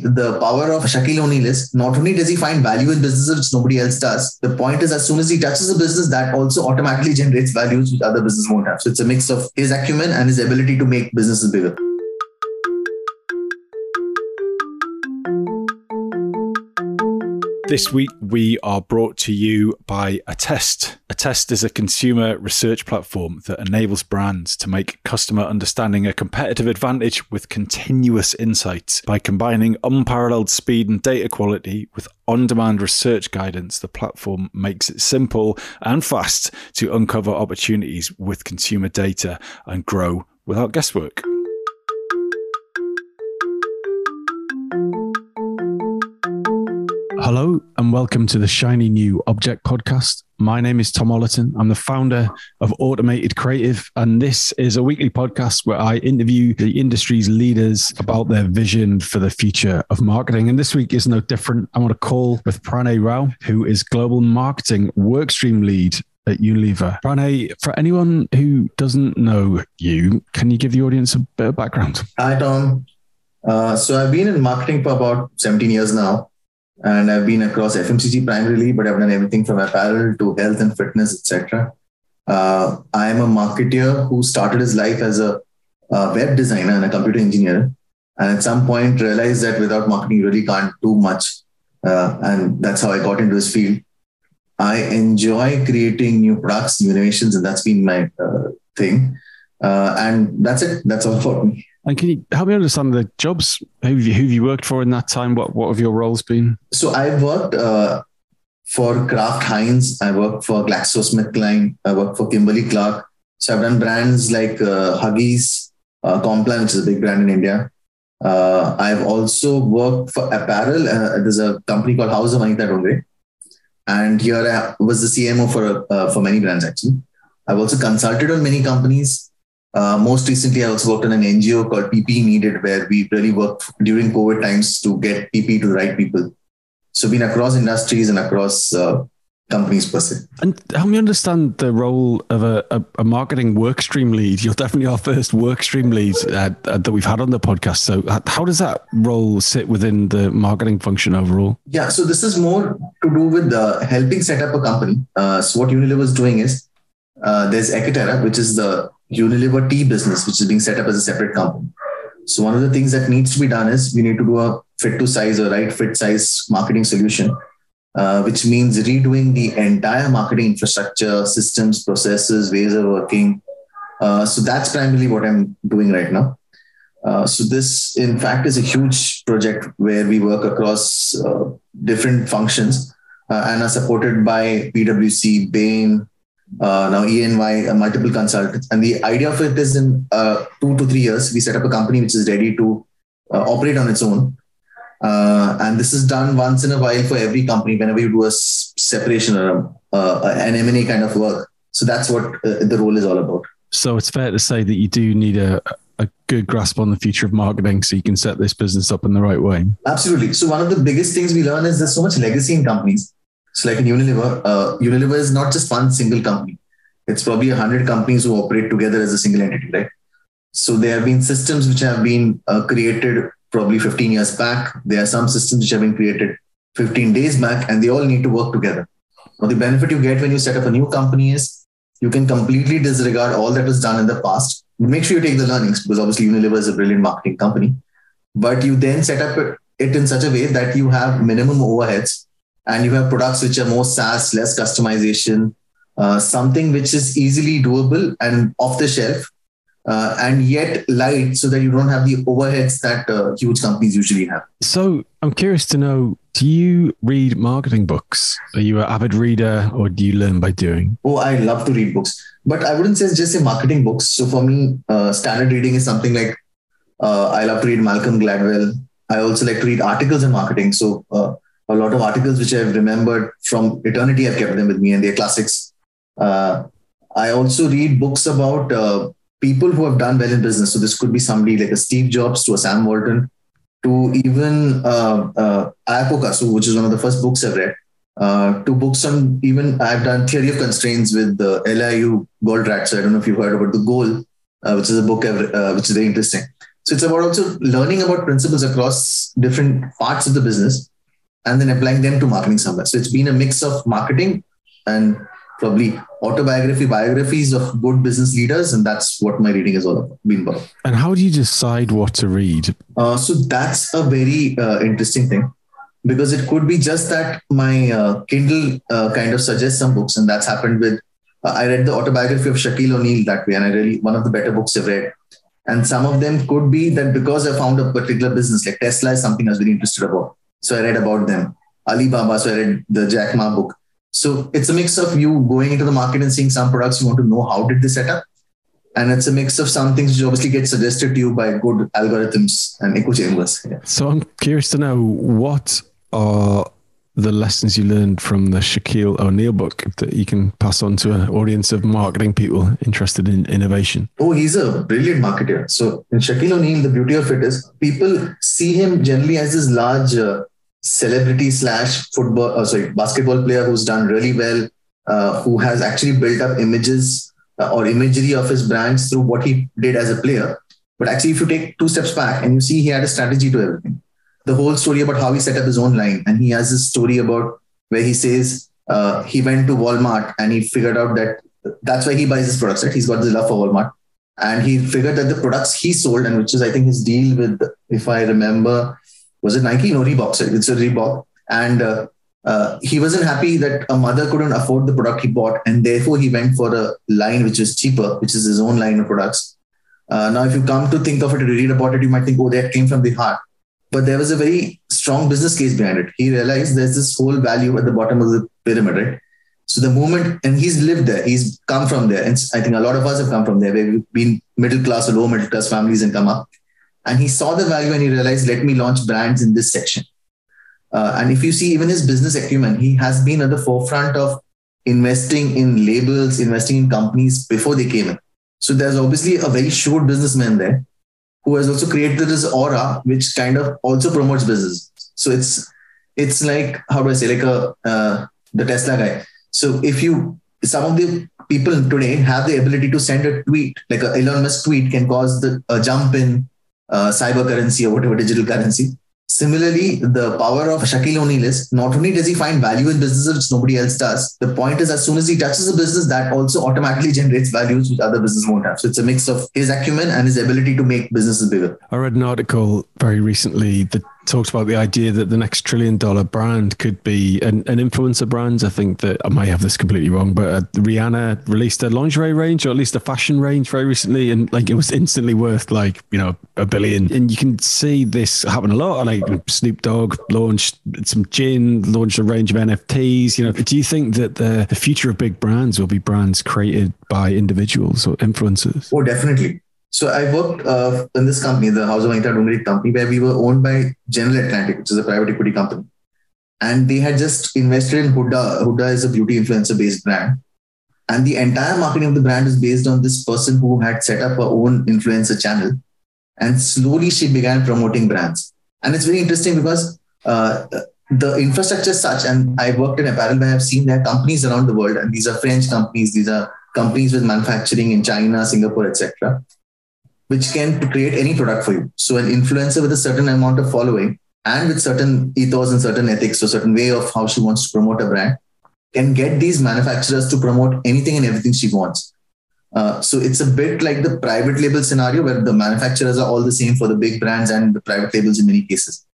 The power of Shaquille O'Neal is not only does he find value in businesses which nobody else does, the point is as soon as he touches a business, that also automatically generates values which other businesses won't have. So it's a mix of his acumen and his ability to make businesses bigger. This week, we are brought to you by Attest. Attest is a consumer research platform that enables brands to make customer understanding a competitive advantage with continuous insights. By combining unparalleled speed and data quality with on-demand research guidance, the platform makes it simple and fast to uncover opportunities with consumer data and grow without guesswork. Hello and welcome to the Shiny New Object Podcast. My name is Tom Ollerton. I'm the founder of Automated Creative, and this is a weekly podcast where I interview the industry's leaders about their vision for the future of marketing. And this week is no different. I'm on a call with Pranay Rao, who is Global Marketing Workstream Lead at Unilever. Pranay, for anyone who doesn't know you, can you give the audience a bit of background? Hi, Tom. So I've been in marketing for about 17 years now. And I've been across FMCG primarily, but I've done everything from apparel to health and fitness, etc. I am a marketer who started his life as a web designer and a computer engineer. And at some point realized that without marketing, you really can't do much. And that's how I got into this field. I enjoy creating new products, new innovations, and that's been my thing. And that's it. That's all for me. And can you help me understand the jobs? Who have you worked for in that time? What have your roles been? So I've worked for Kraft Heinz. I worked for GlaxoSmithKline. I worked for Kimberly Clark. So I've done brands like Huggies, Complan, which is a big brand in India. I've also worked for apparel. There's a company called House of Anita Dongre. And here I was the CMO for many brands, actually. I've also consulted on many companies. Most recently, I also worked on an NGO called PP Needed, where we really worked during COVID times to get PP to the right people. So been across industries and across companies per se. And help me understand the role of a marketing workstream lead. You're definitely our first workstream lead that we've had on the podcast. So how does that role sit within the marketing function overall? Yeah, so this is more to do with helping set up a company. So what Unilever is doing is there's Ekaterra, which is the Unilever tea business, which is being set up as a separate company. So one of the things that needs to be done is we need to do a fit to size or right fit size marketing solution, which means redoing the entire marketing infrastructure, systems, processes, ways of working. So that's primarily what I'm doing right now. So this, in fact, is a huge project where we work across different functions and are supported by PwC, Bain, now ENY, multiple consultants. And the idea of it is in 2 to 3 years, we set up a company which is ready to operate on its own. And this is done once in a while for every company, whenever you do a separation or an M&A kind of work. So that's what the role is all about. So it's fair to say that you do need a good grasp on the future of marketing so you can set this business up in the right way. Absolutely. So one of the biggest things we learn is there's so much legacy in companies. So like in Unilever, Unilever is not just one single company. It's probably 100 companies who operate together as a single entity, right? So there have been systems which have been created probably 15 years back. There are some systems which have been created 15 days back, and they all need to work together. Now, the benefit you get when you set up a new company is you can completely disregard all that was done in the past. Make sure you take the learnings, because obviously Unilever is a brilliant marketing company. But you then set up it in such a way that you have minimum overheads. And you have products which are more SaaS, less customization, something which is easily doable and off the shelf, and yet light, so that you don't have the overheads that huge companies usually have. So I'm curious to know, do you read marketing books? Are you an avid reader, or do you learn by doing? Oh, I love to read books, but I wouldn't just say marketing books. So for me, standard reading is something like I love to read Malcolm Gladwell. I also like to read articles in marketing. So a lot of articles which I've remembered from eternity, I've kept them with me, and they're classics. I also read books about people who have done well in business. So this could be somebody like a Steve Jobs to a Sam Walton to even Ayapokasu, which is one of the first books I've read, to books on even I've done Theory of Constraints with the LIU Goldratt. So I don't know if you've heard about The Goal, which is a book which is very interesting. So it's about also learning about principles across different parts of the business and then applying them to marketing somewhere. So it's been a mix of marketing and probably biographies of good business leaders. And that's what my reading has all been about. And how do you decide what to read? So that's a very interesting thing, because it could be just that my Kindle kind of suggests some books. And that's happened with, I read the autobiography of Shaquille O'Neal that way. And I really, one of the better books I've read. And some of them could be that because I found a particular business, like Tesla is something I was really interested about. So I read about them. Alibaba, so I read the Jack Ma book. So it's a mix of you going into the market and seeing some products you want to know how did they set up. And it's a mix of some things which obviously get suggested to you by good algorithms and echo chambers. Yeah. So I'm curious to know, what are the lessons you learned from the Shaquille O'Neal book that you can pass on to an audience of marketing people interested in innovation? Oh, he's a brilliant marketer. So in Shaquille O'Neal, the beauty of it is people see him generally as this large celebrity / basketball player who's done really well, who has actually built up images or imagery of his brands through what he did as a player. But actually, if you take two steps back and you see he had a strategy to everything, the whole story about how he set up his own line. And he has this story about where he says he went to Walmart and he figured out that that's why he buys his products, right? He's got this love for Walmart. And he figured that the products he sold, and which is, I think, his deal with, if I remember, was it Nike? No, Reebok. So it's a Reebok. And he wasn't happy that a mother couldn't afford the product he bought. And therefore, he went for a line which is cheaper, which is his own line of products. Now, if you come to think of it, to read about it, you might think, oh, that came from the heart. But there was a very strong business case behind it. He realized there's this whole value at the bottom of the pyramid, right? So the moment, and he's lived there, he's come from there. And I think a lot of us have come from there, where we've been middle class or low middle class families and come up. And he saw the value and he realized, let me launch brands in this section. And if you see even his business acumen, he has been at the forefront of investing in labels, investing in companies before they came in. So there's obviously a very shrewd businessman there who has also created this aura, which kind of also promotes business. So it's like, how do I say, like the Tesla guy. So some of the people today have the ability to send a tweet, like an Elon Musk tweet can cause a jump in cyber currency or whatever digital currency. Similarly, the power of Shaquille O'Neal is not only does he find value in businesses which nobody else does, the point is as soon as he touches a business, that also automatically generates values which other businesses won't have. So it's a mix of his acumen and his ability to make businesses bigger. I read an article very recently that talked about the idea that the next $1 trillion brand could be an influencer brand. I think that I might have this completely wrong, but Rihanna released a lingerie range, or at least a fashion range, very recently, and like it was instantly worth $1 billion. And you can see this happen a lot. Like Snoop Dogg launched some gin, launched a range of NFTs. Do you think that the future of big brands will be brands created by individuals or influencers? Oh, definitely. So I worked in this company, the House of Anita Dongre company, where we were owned by General Atlantic, which is a private equity company. And they had just invested in Huda. Huda is a beauty influencer-based brand. And the entire marketing of the brand is based on this person who had set up her own influencer channel. And slowly she began promoting brands. And it's very interesting because the infrastructure is such, and I worked in apparel where I've seen there are companies around the world, and these are French companies, these are companies with manufacturing in China, Singapore, etc., which can create any product for you. So an influencer with a certain amount of following and with certain ethos and certain ethics or certain way of how she wants to promote a brand can get these manufacturers to promote anything and everything she wants. So it's a bit like the private label scenario where the manufacturers are all the same for the big brands and the private labels in many cases.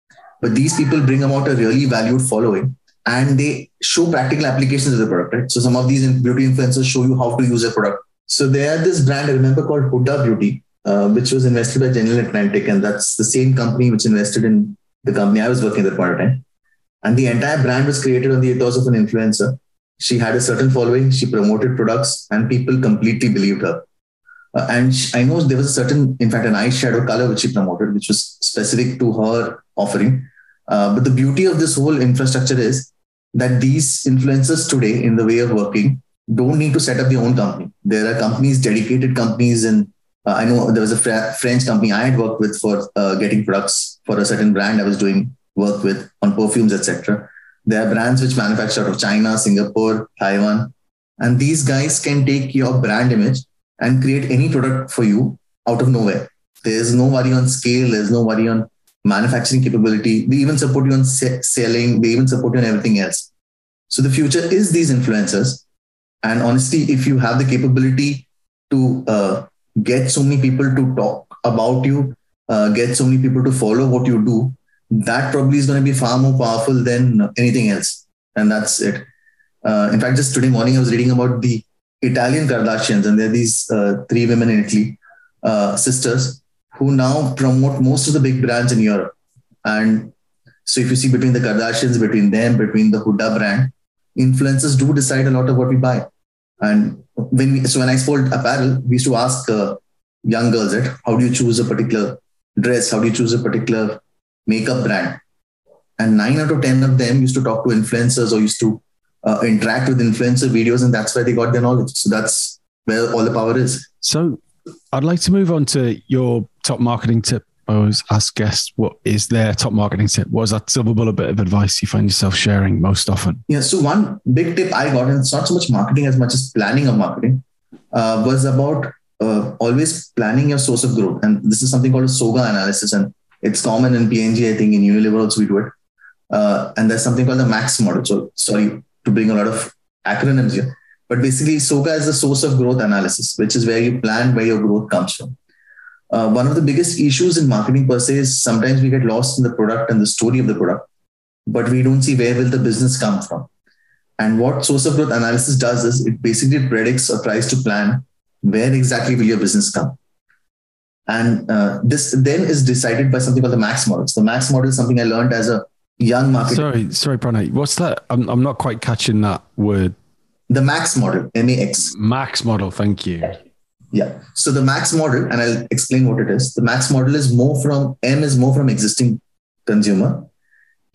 But these people bring about a really valued following and they show practical applications of the product, right? So some of these beauty influencers show you how to use a product. So there are this brand I remember called Huda Beauty, which was invested by General Atlantic. And that's the same company which invested in the company I was working at that point of time. And the entire brand was created on the ethos of an influencer. She had a certain following, she promoted products, and people completely believed her. I know there was a certain, in fact, an eyeshadow color which she promoted, which was specific to her offering. But the beauty of this whole infrastructure is that these influencers today, in the way of working, don't need to set up their own company. There are companies, dedicated companies, and I know there was a French company I had worked with for getting products for a certain brand I was doing work with on perfumes, etc. There are brands which manufacture out of China, Singapore, Taiwan. And these guys can take your brand image and create any product for you out of nowhere. There's no worry on scale. There's no worry on manufacturing capability. They even support you on selling. They even support you on everything else. So the future is these influencers. And honestly, if you have the capability to get so many people to talk about you, get so many people to follow what you do, that probably is going to be far more powerful than anything else. And that's it. In fact, just today morning, I was reading about the Italian Kardashians, and they're these three women in Italy, sisters, who now promote most of the big brands in Europe. And so if you see between the Kardashians, between them, between the Huda brand, influencers do decide a lot of what we buy. And when I sold apparel, we used to ask young girls, right, how do you choose a particular dress? How do you choose a particular makeup brand? And 9 out of 10 of them used to talk to influencers or used to interact with influencer videos. And that's where they got their knowledge. So that's where all the power is. So I'd like to move on to your top marketing tip. I always ask guests, what is their top marketing tip? What is that silver bullet bit of advice you find yourself sharing most often? Yeah. So one big tip I got, and it's not so much marketing as much as planning of marketing, was about always planning your source of growth. And this is something called a SOGA analysis. And it's common in P&G, I think in Unilever also we do it. And there's something called the MAX model. So sorry to bring a lot of acronyms here, but basically SOGA is the source of growth analysis, which is where you plan where your growth comes from. One of the biggest issues in marketing per se is sometimes we get lost in the product and the story of the product, but we don't see where will the business come from. And what source of growth analysis does is it basically predicts or tries to plan where exactly will your business come. And this then is decided by something called the MAX model. So the MAX model is something I learned as a young marketer. Sorry, Pranay. What's that? I'm not quite catching that word. The MAX model, M-A-X. MAX model, thank you. Yeah. So the MAX model, and I'll explain what it is. The MAX model is more from, M is more from existing consumer,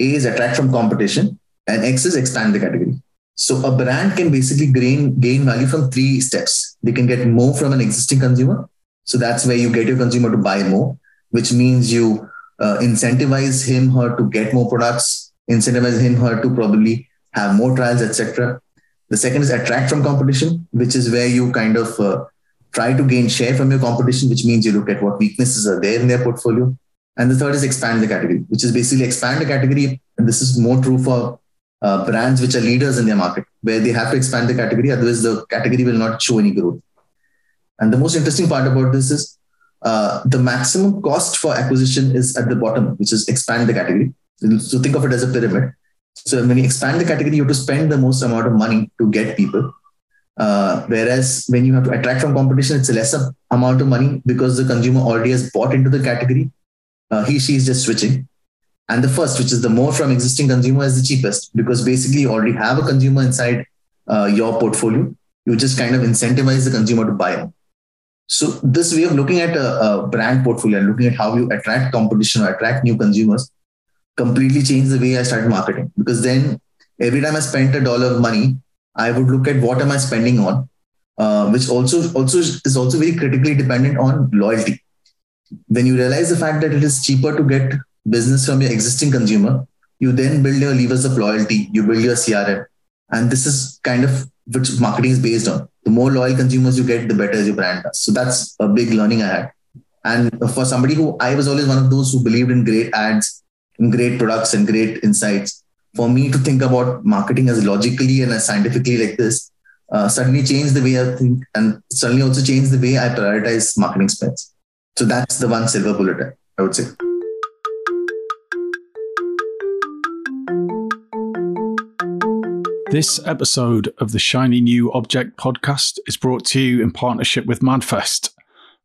A is attract from competition, and X is expand the category. So a brand can basically gain value from three steps. They can get more from an existing consumer. So that's where you get your consumer to buy more, which means you incentivize him, her to get more products, incentivize him, her to probably have more trials, etc. The second is attract from competition, which is where you kind of try to gain share from your competition, which means you look at what weaknesses are there in their portfolio. And the third is expand the category, which is basically expand the category. And this is more true for brands which are leaders in their market, where they have to expand the category. Otherwise, the category will not show any growth. And the most interesting part about this is the maximum cost for acquisition is at the bottom, which is expand the category. So think of it as a pyramid. So when you expand the category, you have to spend the most amount of money to get people. Whereas when you have to attract from competition, it's a lesser amount of money because the consumer already has bought into the category. He, she is just switching. And the first, which is the more from existing consumer, is the cheapest because basically you already have a consumer inside your portfolio. You just kind of incentivize the consumer to buy it. So this way of looking at a brand portfolio and looking at how you attract competition or attract new consumers completely changed the way I started marketing. Because then every time I spent $1 of money, I would look at what am I spending on, which also is also very critically dependent on loyalty. When you realize the fact that it is cheaper to get business from your existing consumer, you then build your levers of loyalty, you build your CRM. And this is kind of which marketing is based on. The more loyal consumers you get, the better your brand does. So that's a big learning I had. And for somebody who, I was always one of those who believed in great ads, in great products and great insights. For me to think about marketing as logically and as scientifically like this, suddenly changed the way I think and suddenly also changed the way I prioritize marketing spends. So that's the one silver bullet, I would say. This episode of the Shiny New Object podcast is brought to you in partnership with MadFest.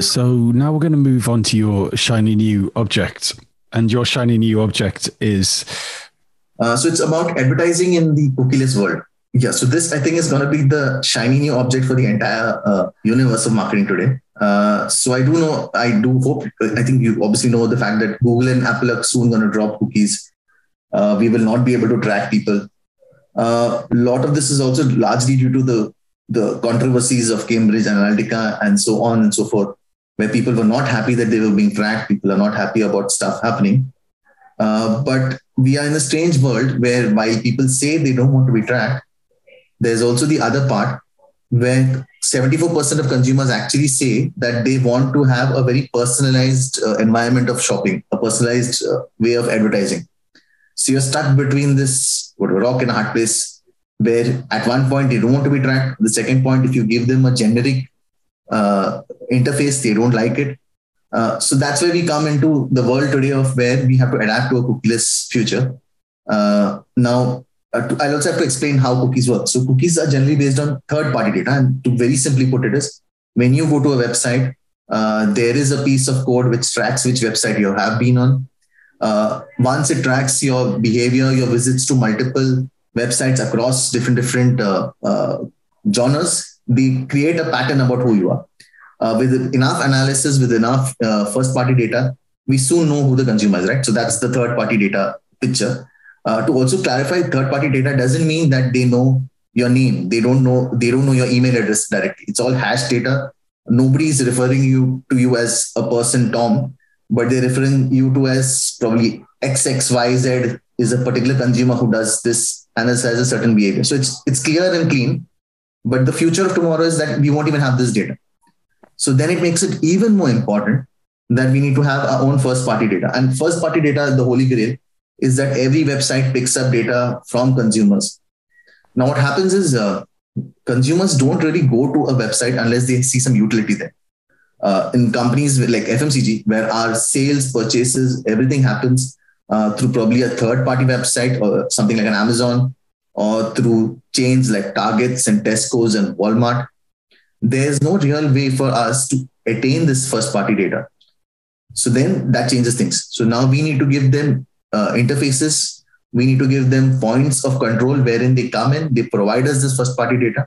So now we're going to move on to your shiny new object, and your shiny new object is. So it's about advertising in the cookieless world. Yeah, so this I think is going to be the shiny new object for the entire universe of marketing today. So I do hope, I think you obviously know the fact that Google and Apple are soon going to drop cookies. We will not be able to track people. A lot of this is also largely due to the controversies of Cambridge Analytica and so on and so forth, where people were not happy that they were being tracked. People are not happy about stuff happening. But we are in a strange world where while people say they don't want to be tracked, there's also the other part where 74% of consumers actually say that they want to have a very personalized environment of shopping, a personalized way of advertising. So you're stuck between this rock and a hard place where at one point they don't want to be tracked. The second point, if you give them a generic interface, they don't like it. So that's where we come into the world today of where we have to adapt to a cookieless future. Now, I'll also have to explain how cookies work. So cookies are generally based on third-party data. And to very simply put it is, when you go to a website, there is a piece of code which tracks which website you have been on. Once it tracks your behavior, your visits to multiple websites across different genres, they create a pattern about who you are. With enough analysis, with enough first-party data, we soon know who the consumer is, right? So that's the third-party data picture. To also clarify, third-party data doesn't mean that they know your name. They don't know your email address directly. It's all hash data. Nobody is referring to you as a person, Tom, but they're referring you to as probably XXYZ is a particular consumer who does this and has a certain behavior. So it's clear and clean, but the future of tomorrow is that we won't even have this data. So then it makes it even more important that we need to have our own first-party data. And first-party data, the holy grail, is that every website picks up data from consumers. Now, what happens is consumers don't really go to a website unless they see some utility there. In companies like FMCG, where our sales, purchases, everything happens through probably a third-party website or something like an Amazon or through chains like Targets and Tesco's and Walmart, there's no real way for us to attain this first-party data. So then that changes things. So now we need to give them interfaces. We need to give them points of control wherein they come in, they provide us this first-party data,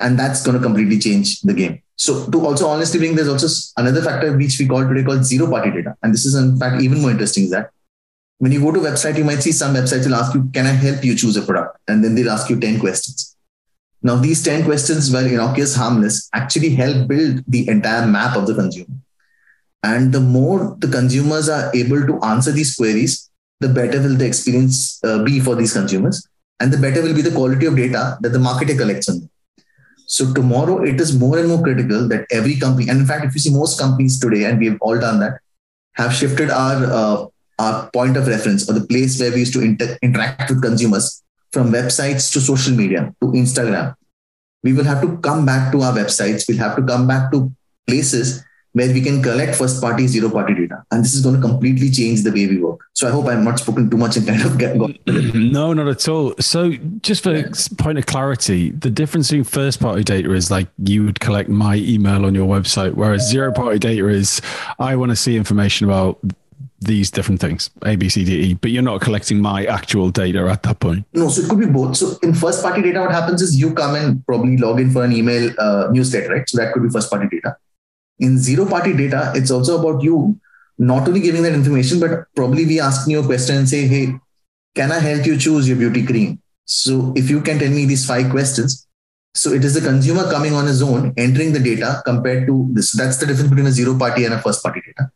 and that's going to completely change the game. So to also honestly bring, there's also another factor which we call today called zero-party data. And this is in fact even more interesting is that when you go to a website, you might see some websites will ask you, can I help you choose a product? And then they'll ask you 10 questions. Now, these 10 questions, while innocuous, harmless, actually help build the entire map of the consumer. And the more the consumers are able to answer these queries, the better will the experience be for these consumers. And the better will be the quality of data that the marketer collects on them. So tomorrow, it is more and more critical that every company, and in fact, if you see most companies today, and we've all done that, have shifted our point of reference or the place where we used to interact with consumers from websites to social media, to Instagram. We will have to come back to our websites. We'll have to come back to places where we can collect first-party, zero-party data. And this is going to completely change the way we work. So I hope I'm not spoken too much and kind of getting on. No, not at all. So just for a point of clarity, the difference between first-party data is like you would collect my email on your website, whereas zero-party data is I want to see information about these different things, A, B, C, D, E, but you're not collecting my actual data at that point. No, so it could be both. So in first party data, what happens is you come and probably log in for an email newsletter, right? So that could be first party data. In zero party data, it's also about you not only giving that information, but probably we asking you a question and say, hey, can I help you choose your beauty cream? So if you can tell me these 5 questions, so it is the consumer coming on his own, entering the data compared to this. That's the difference between a zero party and a first party data.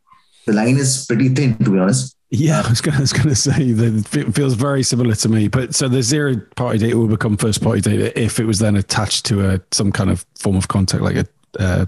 The line is pretty thin, to be honest. Yeah, I was going to say that it feels very similar to me. But so the zero-party data will become first-party data if it was then attached to some kind of form of contact, like a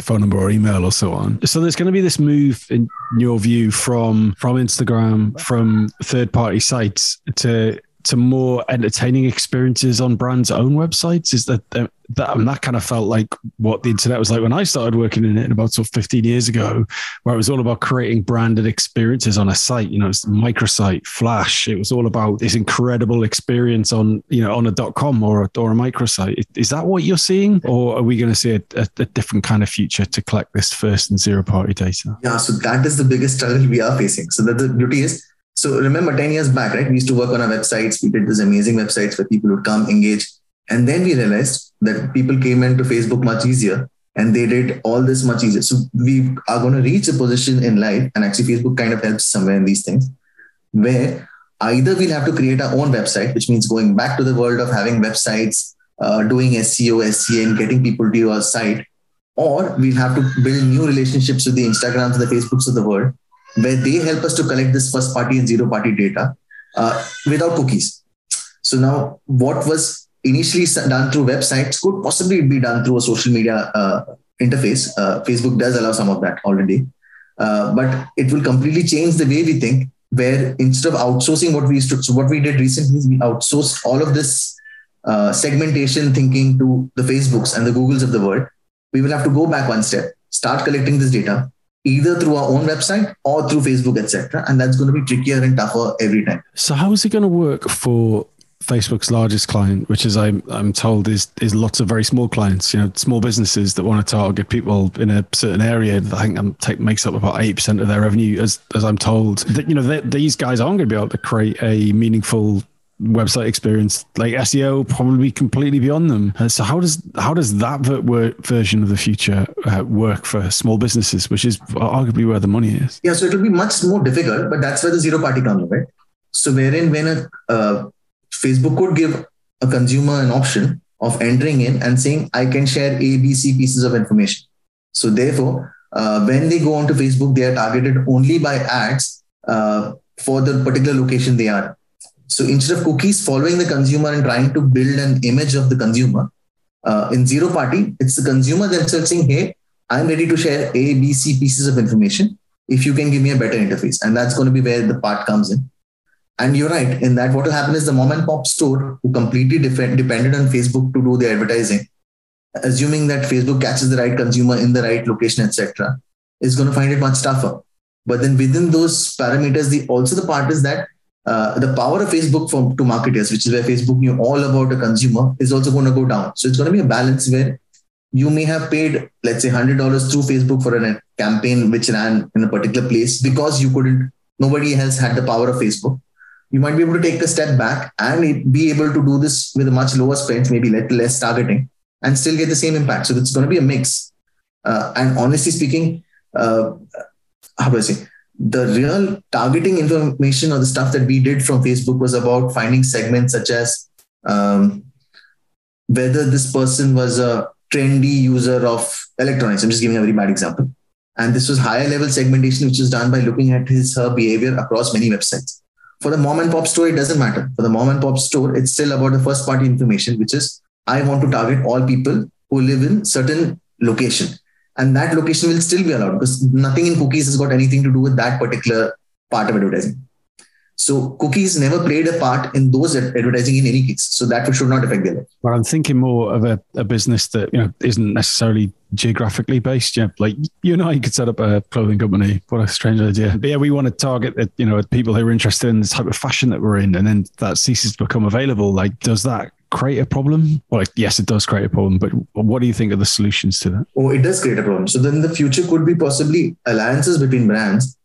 phone number or email or so on. So there's going to be this move, in your view, from Instagram, from third-party sites to more entertaining experiences on brands' own websites. Is that kind of felt like what the internet was like when I started working in it about sort of 15 years ago, where it was all about creating branded experiences on a site. You know, it's microsite, Flash. It was all about this incredible experience on, on .com or a microsite. Is that what you're seeing? Or are we going to see a different kind of future to collect this first and zero-party data? Yeah, so that is the biggest struggle we are facing. So that the beauty is, so remember 10 years back, right? We used to work on our websites. We did these amazing websites where people would come, engage. And then we realized that people came into Facebook much easier and they did all this much easier. So we are going to reach a position in life, and actually Facebook kind of helps somewhere in these things, where either we'll have to create our own website, which means going back to the world of having websites, doing SEO, SEM, getting people to your site, or we'll have to build new relationships with the Instagrams and the Facebooks of the world, where they help us to collect this first party and zero party data without cookies. So now what was initially done through websites could possibly be done through a social media interface. Facebook does allow some of that already, but it will completely change the way we think, where instead of outsourcing what we used to, so what we did recently is we outsourced all of this segmentation thinking to the Facebooks and the Googles of the world. We will have to go back one step, start collecting this data, either through our own website or through Facebook, etc. And that's going to be trickier and tougher every time. So how is it going to work for Facebook's largest client, which is, I'm told, is lots of very small clients, you know, small businesses that want to target people in a certain area that I think makes up about 8% of their revenue, as I'm told. That, you know, these guys aren't going to be able to create a meaningful website experience. Like SEO probably completely beyond them. So how does that version of the future work for small businesses, which is arguably where the money is? Yeah, so it will be much more difficult, but that's where the zero party comes, right? So wherein when Facebook could give a consumer an option of entering in and saying, I can share A, B, C pieces of information. So therefore, when they go onto Facebook, they are targeted only by ads for the particular location they are. So instead of cookies following the consumer and trying to build an image of the consumer, in zero party, it's the consumer themselves saying, hey, I'm ready to share A, B, C pieces of information if you can give me a better interface. And that's going to be where the part comes in. And you're right in that what will happen is the mom and pop store who completely depended on Facebook to do their advertising, assuming that Facebook catches the right consumer in the right location, etc., is going to find it much tougher. But then within those parameters, the part is that the power of Facebook to marketers, which is where Facebook knew all about a consumer, is also going to go down. So it's going to be a balance where you may have paid, let's say, $100 through Facebook for a campaign which ran in a particular place because you couldn't, nobody else had the power of Facebook. You might be able to take a step back and be able to do this with a much lower spend, maybe less targeting, and still get the same impact. So it's going to be a mix. And honestly speaking, the real targeting information or the stuff that we did from Facebook was about finding segments such as whether this person was a trendy user of electronics. I'm just giving a very bad example. And this was higher level segmentation, which was done by looking at her behavior across many websites. For the mom and pop store, it doesn't matter. For the mom and pop store, it's still about the first party information, which is I want to target all people who live in certain location. And that location will still be allowed because nothing in cookies has got anything to do with that particular part of advertising. So cookies never played a part in those advertising in any case. So that should not affect their life. Well, I'm thinking more of a business that, you know, isn't necessarily geographically based. Yeah, like you and I could set up a clothing company. What a strange idea. But yeah, we want to target, you know, people who are interested in the type of fashion that we're in, and then that ceases to become available. Like, does that create a problem? Well, like, yes, it does create a problem, but what do you think are the solutions to that? Oh, it does create a problem. So then the future could be possibly alliances between brands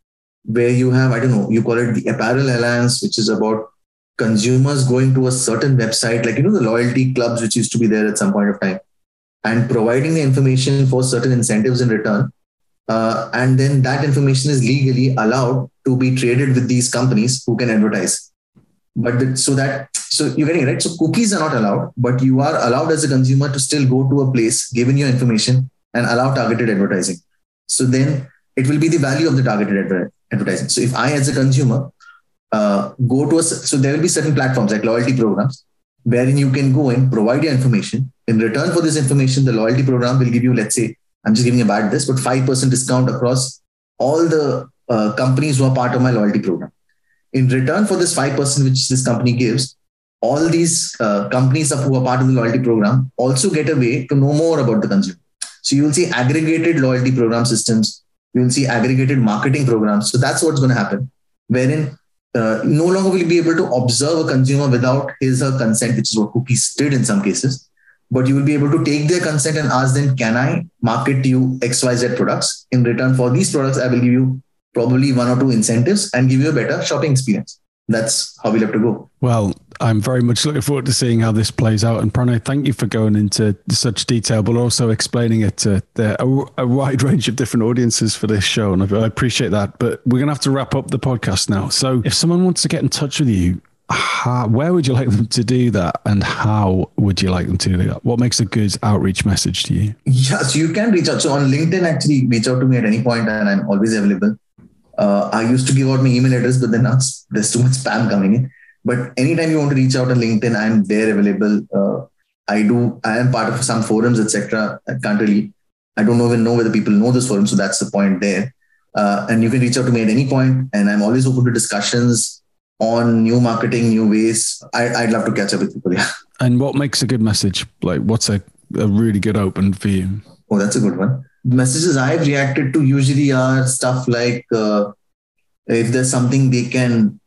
where you have, I don't know, you call it the apparel alliance, which is about consumers going to a certain website, like, you know, the loyalty clubs, which used to be there at some point of time, and providing the information for certain incentives in return. And then that information is legally allowed to be traded with these companies who can advertise. So you're getting it, right? So cookies are not allowed, but you are allowed as a consumer to still go to a place, given your information, and allow targeted advertising. So then it will be the value of the targeted advertising. So if I, as a consumer, so there will be certain platforms like loyalty programs, wherein you can go and provide your information. In return for this information, the loyalty program will give you, let's say, I'm just giving a bad this, but 5% discount across all the companies who are part of my loyalty program. In return for this 5%, which this company gives, all these companies who are part of the loyalty program also get a way to know more about the consumer. So you will see aggregated loyalty program systems. You will see aggregated marketing programs. So that's what's going to happen, wherein no longer will you be able to observe a consumer without his or her consent, which is what cookies did in some cases. But you will be able to take their consent and ask them, can I market to you XYZ products? In return for these products, I will give you probably one or two incentives and give you a better shopping experience. That's how we'll have to go. Well, I'm very much looking forward to seeing how this plays out. And Pranay, thank you for going into such detail, but also explaining it to a wide range of different audiences for this show. And I appreciate that. But we're going to have to wrap up the podcast now. So if someone wants to get in touch with you, where would you like them to do that? And how would you like them to do that? What makes a good outreach message to you? Yes, you can reach out. So on LinkedIn, actually reach out to me at any point and I'm always available. I used to give out my email address, but then there's too much spam coming in. But anytime you want to reach out on LinkedIn, I'm there available. I am part of some forums, etc. I don't even know whether people know this forum. So that's the point there. And you can reach out to me at any point. And I'm always open to discussions on new marketing, new ways. I'd love to catch up with people. Yeah. And what makes a good message? Like what's a really good open for you? Oh, that's a good one. Messages I've reacted to usually are stuff like if there's something they can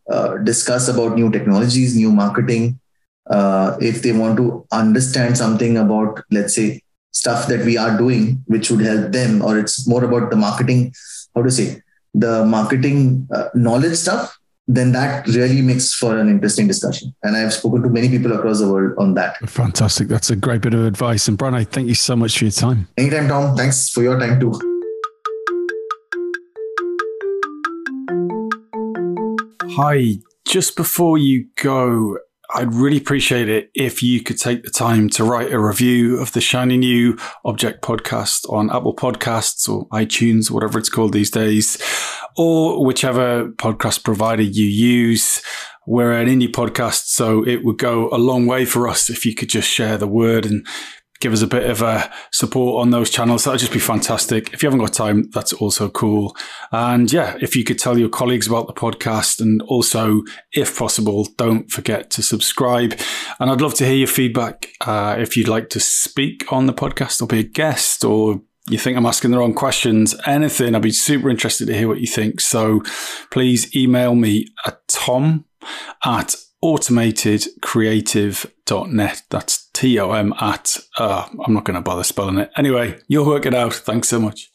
discuss about new technologies, new marketing. If they want to understand something about, let's say, stuff that we are doing, which would help them, or it's more about the marketing, the marketing knowledge stuff, then that really makes for an interesting discussion. And I've spoken to many people across the world on that. Fantastic. That's a great bit of advice. And Pranay, thank you so much for your time. Anytime, Tom. Thanks for your time too. Hi, just before you go, I'd really appreciate it if you could take the time to write a review of the Shiny New Object Podcast on Apple Podcasts or iTunes, whatever it's called these days, or whichever podcast provider you use. We're an indie podcast, so it would go a long way for us if you could just share the word and give us a bit of a support on those channels. That'd just be fantastic. If you haven't got time, that's also cool. And yeah, if you could tell your colleagues about the podcast, and also, if possible, don't forget to subscribe. And I'd love to hear your feedback. If you'd like to speak on the podcast or be a guest, or you think I'm asking the wrong questions, anything, I'd be super interested to hear what you think. So please email me at tom@automatedcreative.net. That's TOM at, I'm not going to bother spelling it. Anyway, you'll work it out. Thanks so much.